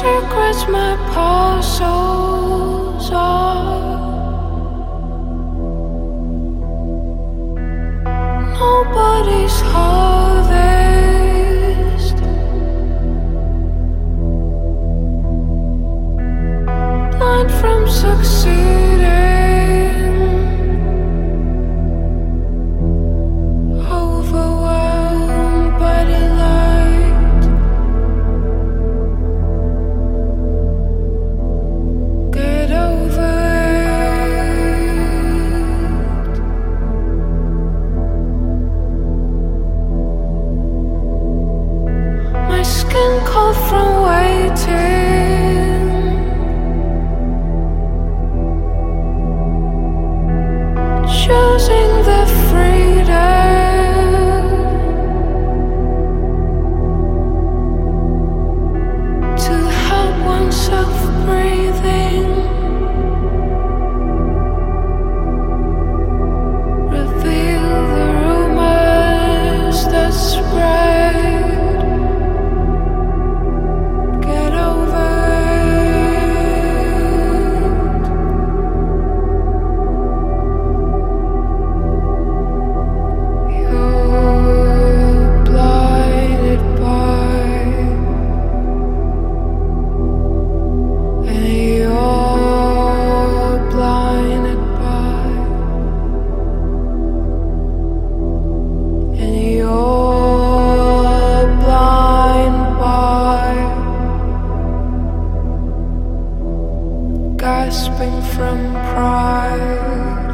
secrets my puzzles are. Nobody's harvest. Blind from succeeding. Overwhelmed by the light. Skin cold from waiting. Choosing the freedom to help oneself breathing. Reveal the rumors that spread. Gasping from pride,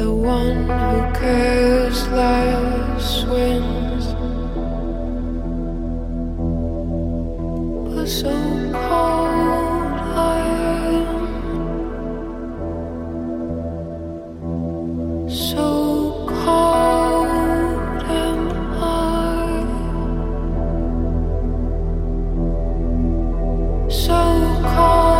the one who cares less wins. But so cold I am, so cold. So cold.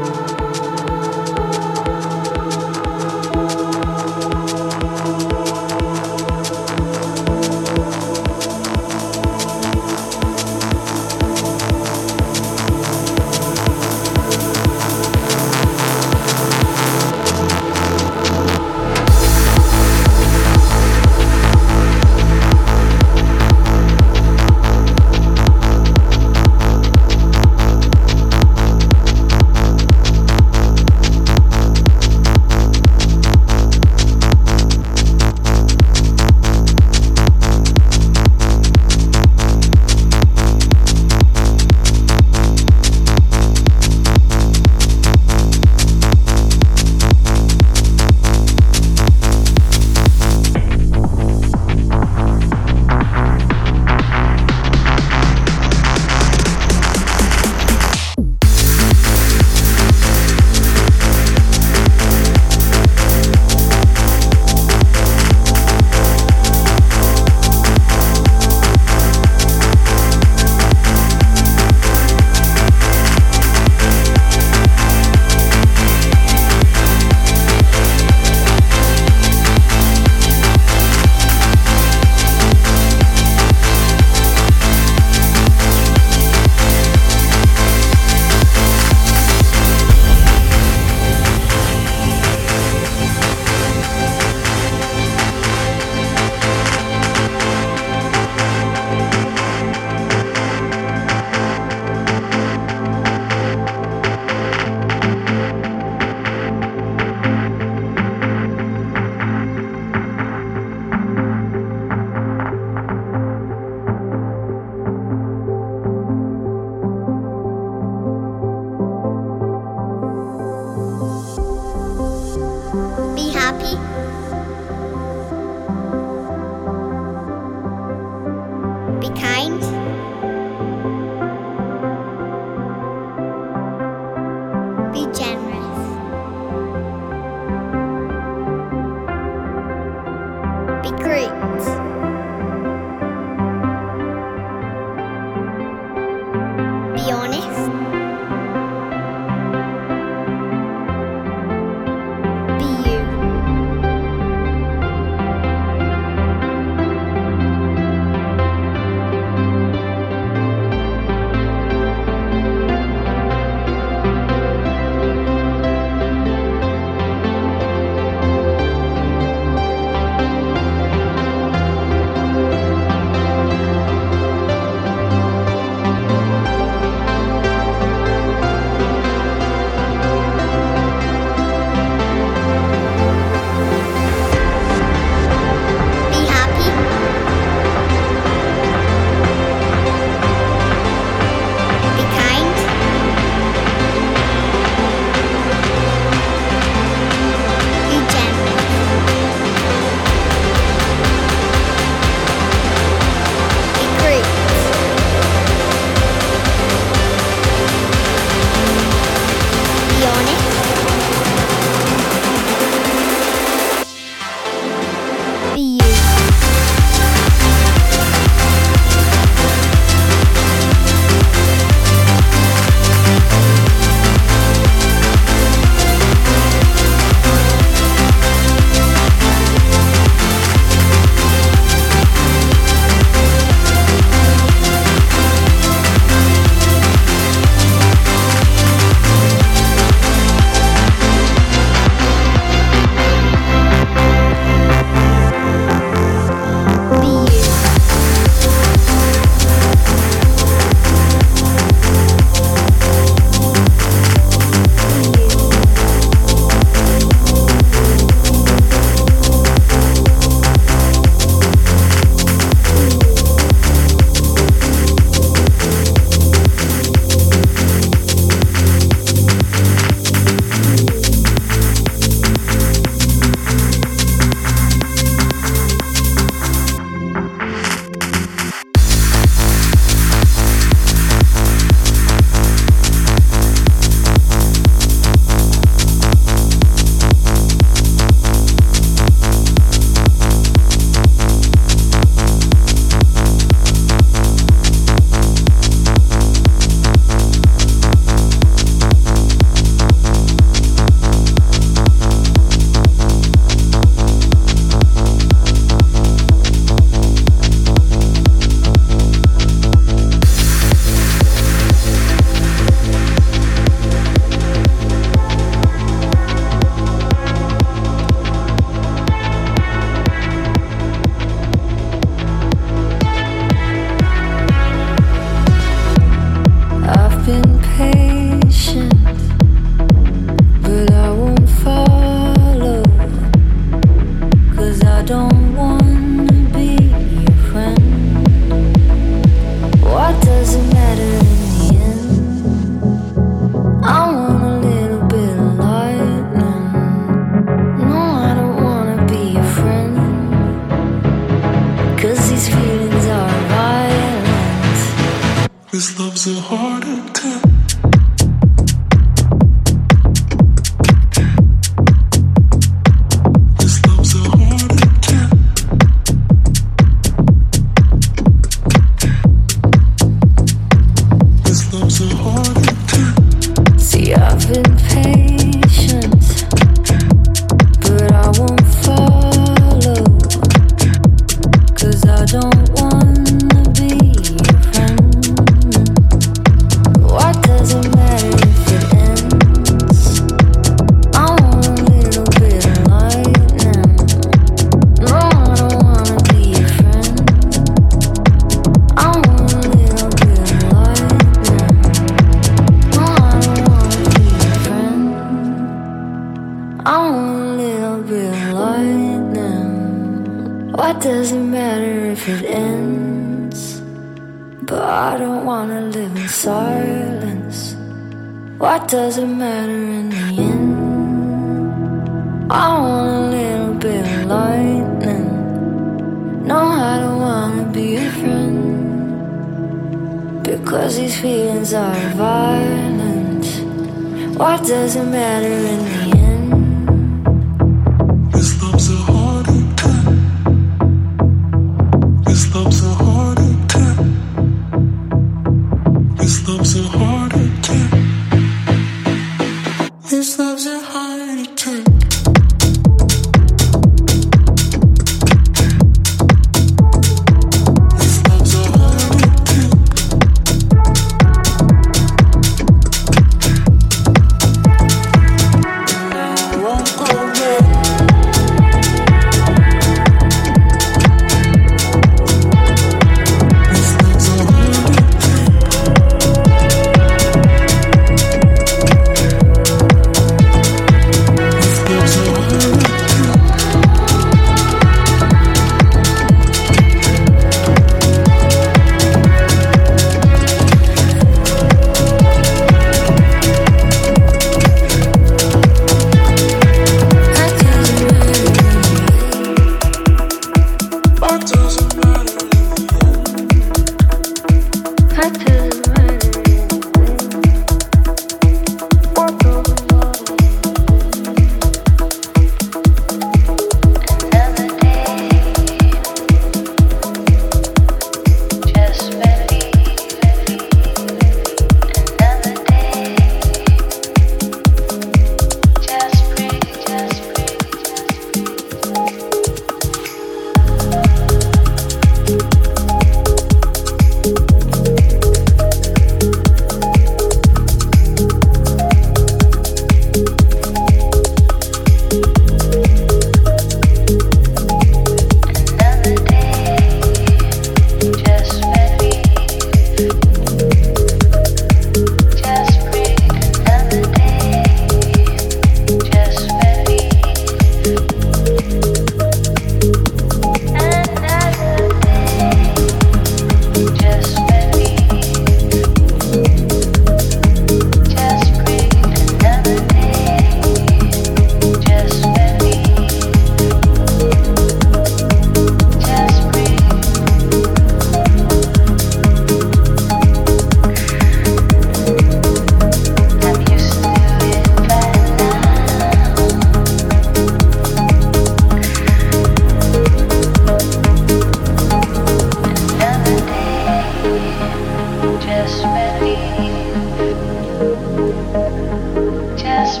Just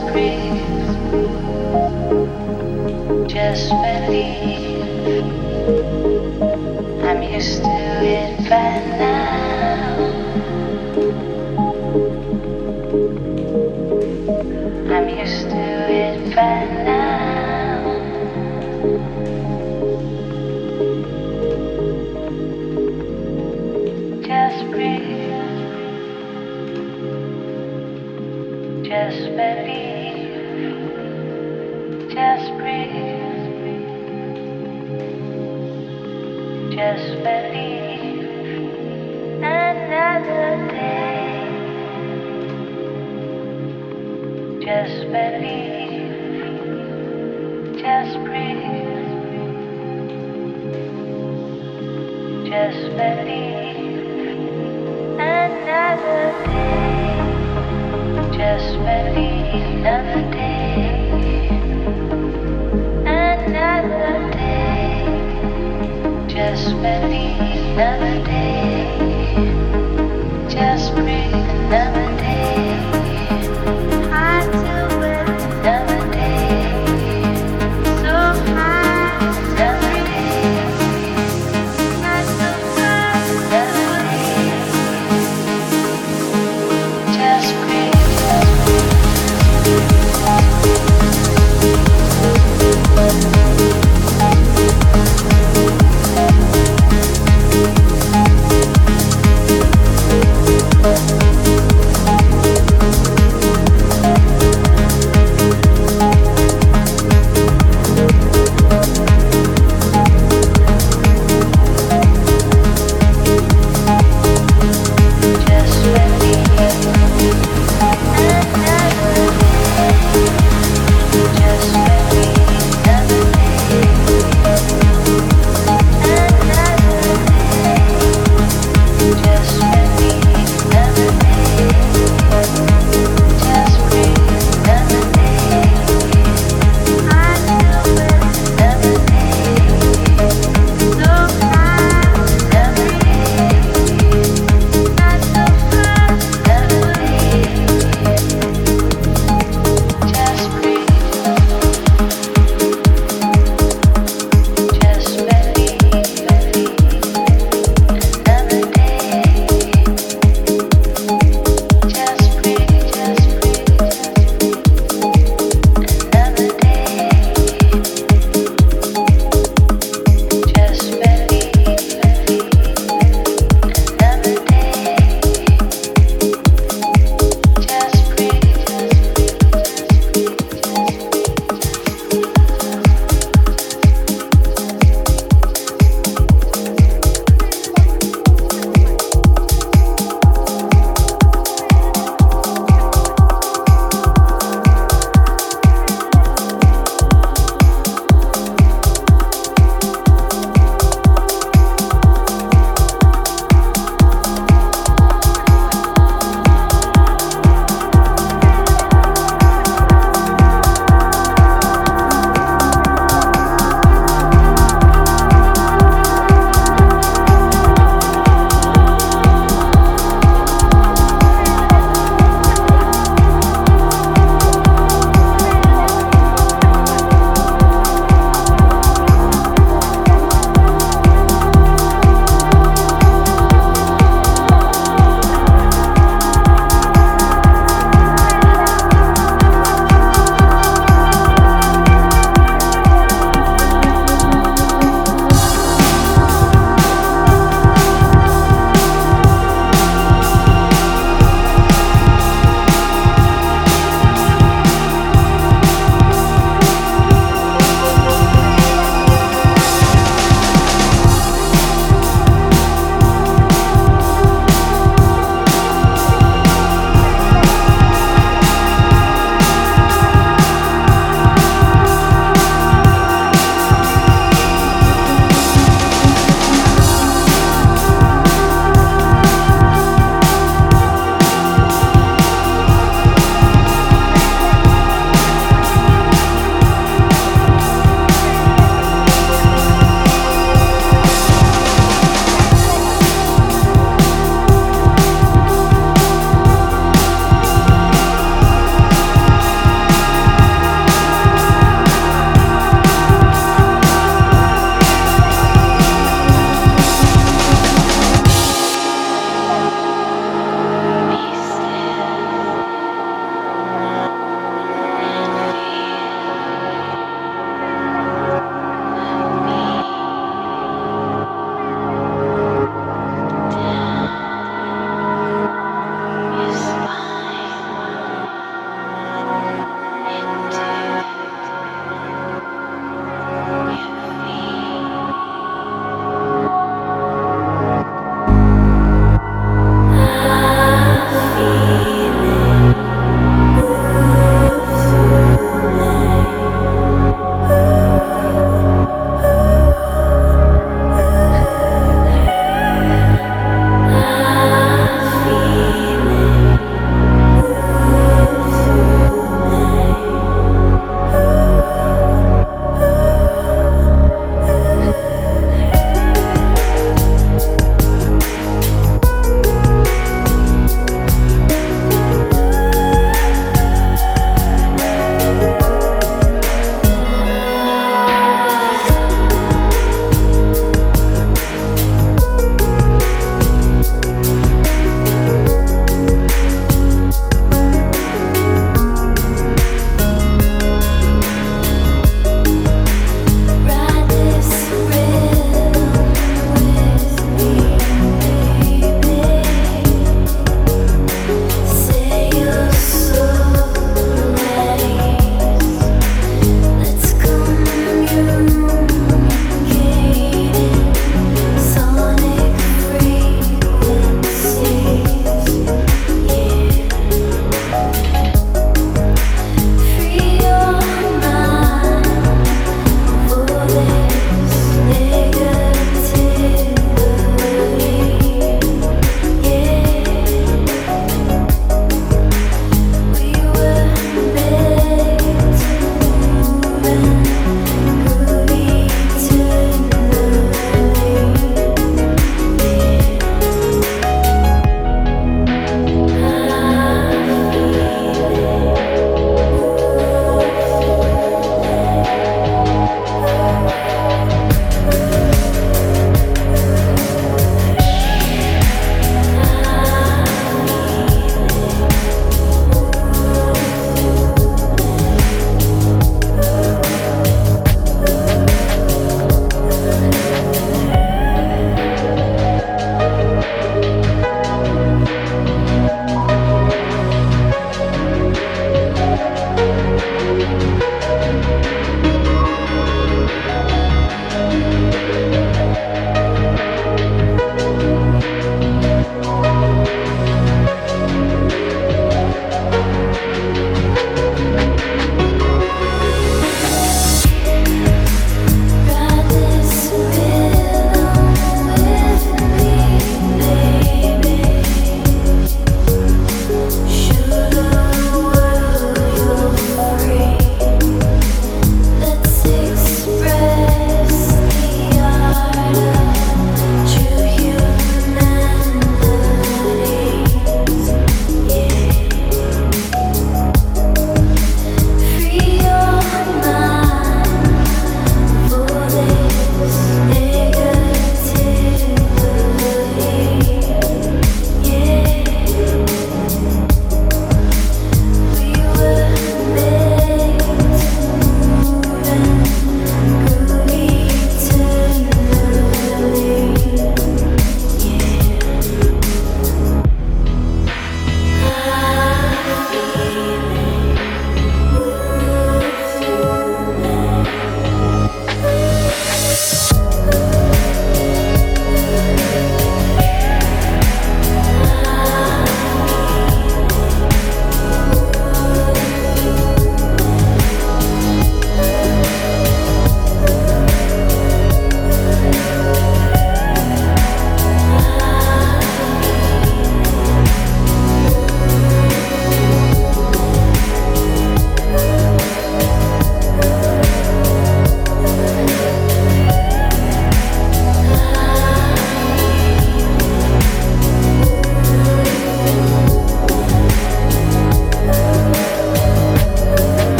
believe another day. Just believe, just breathe, just believe another day, just believe another day, another day, just believe another day, just breathe another day.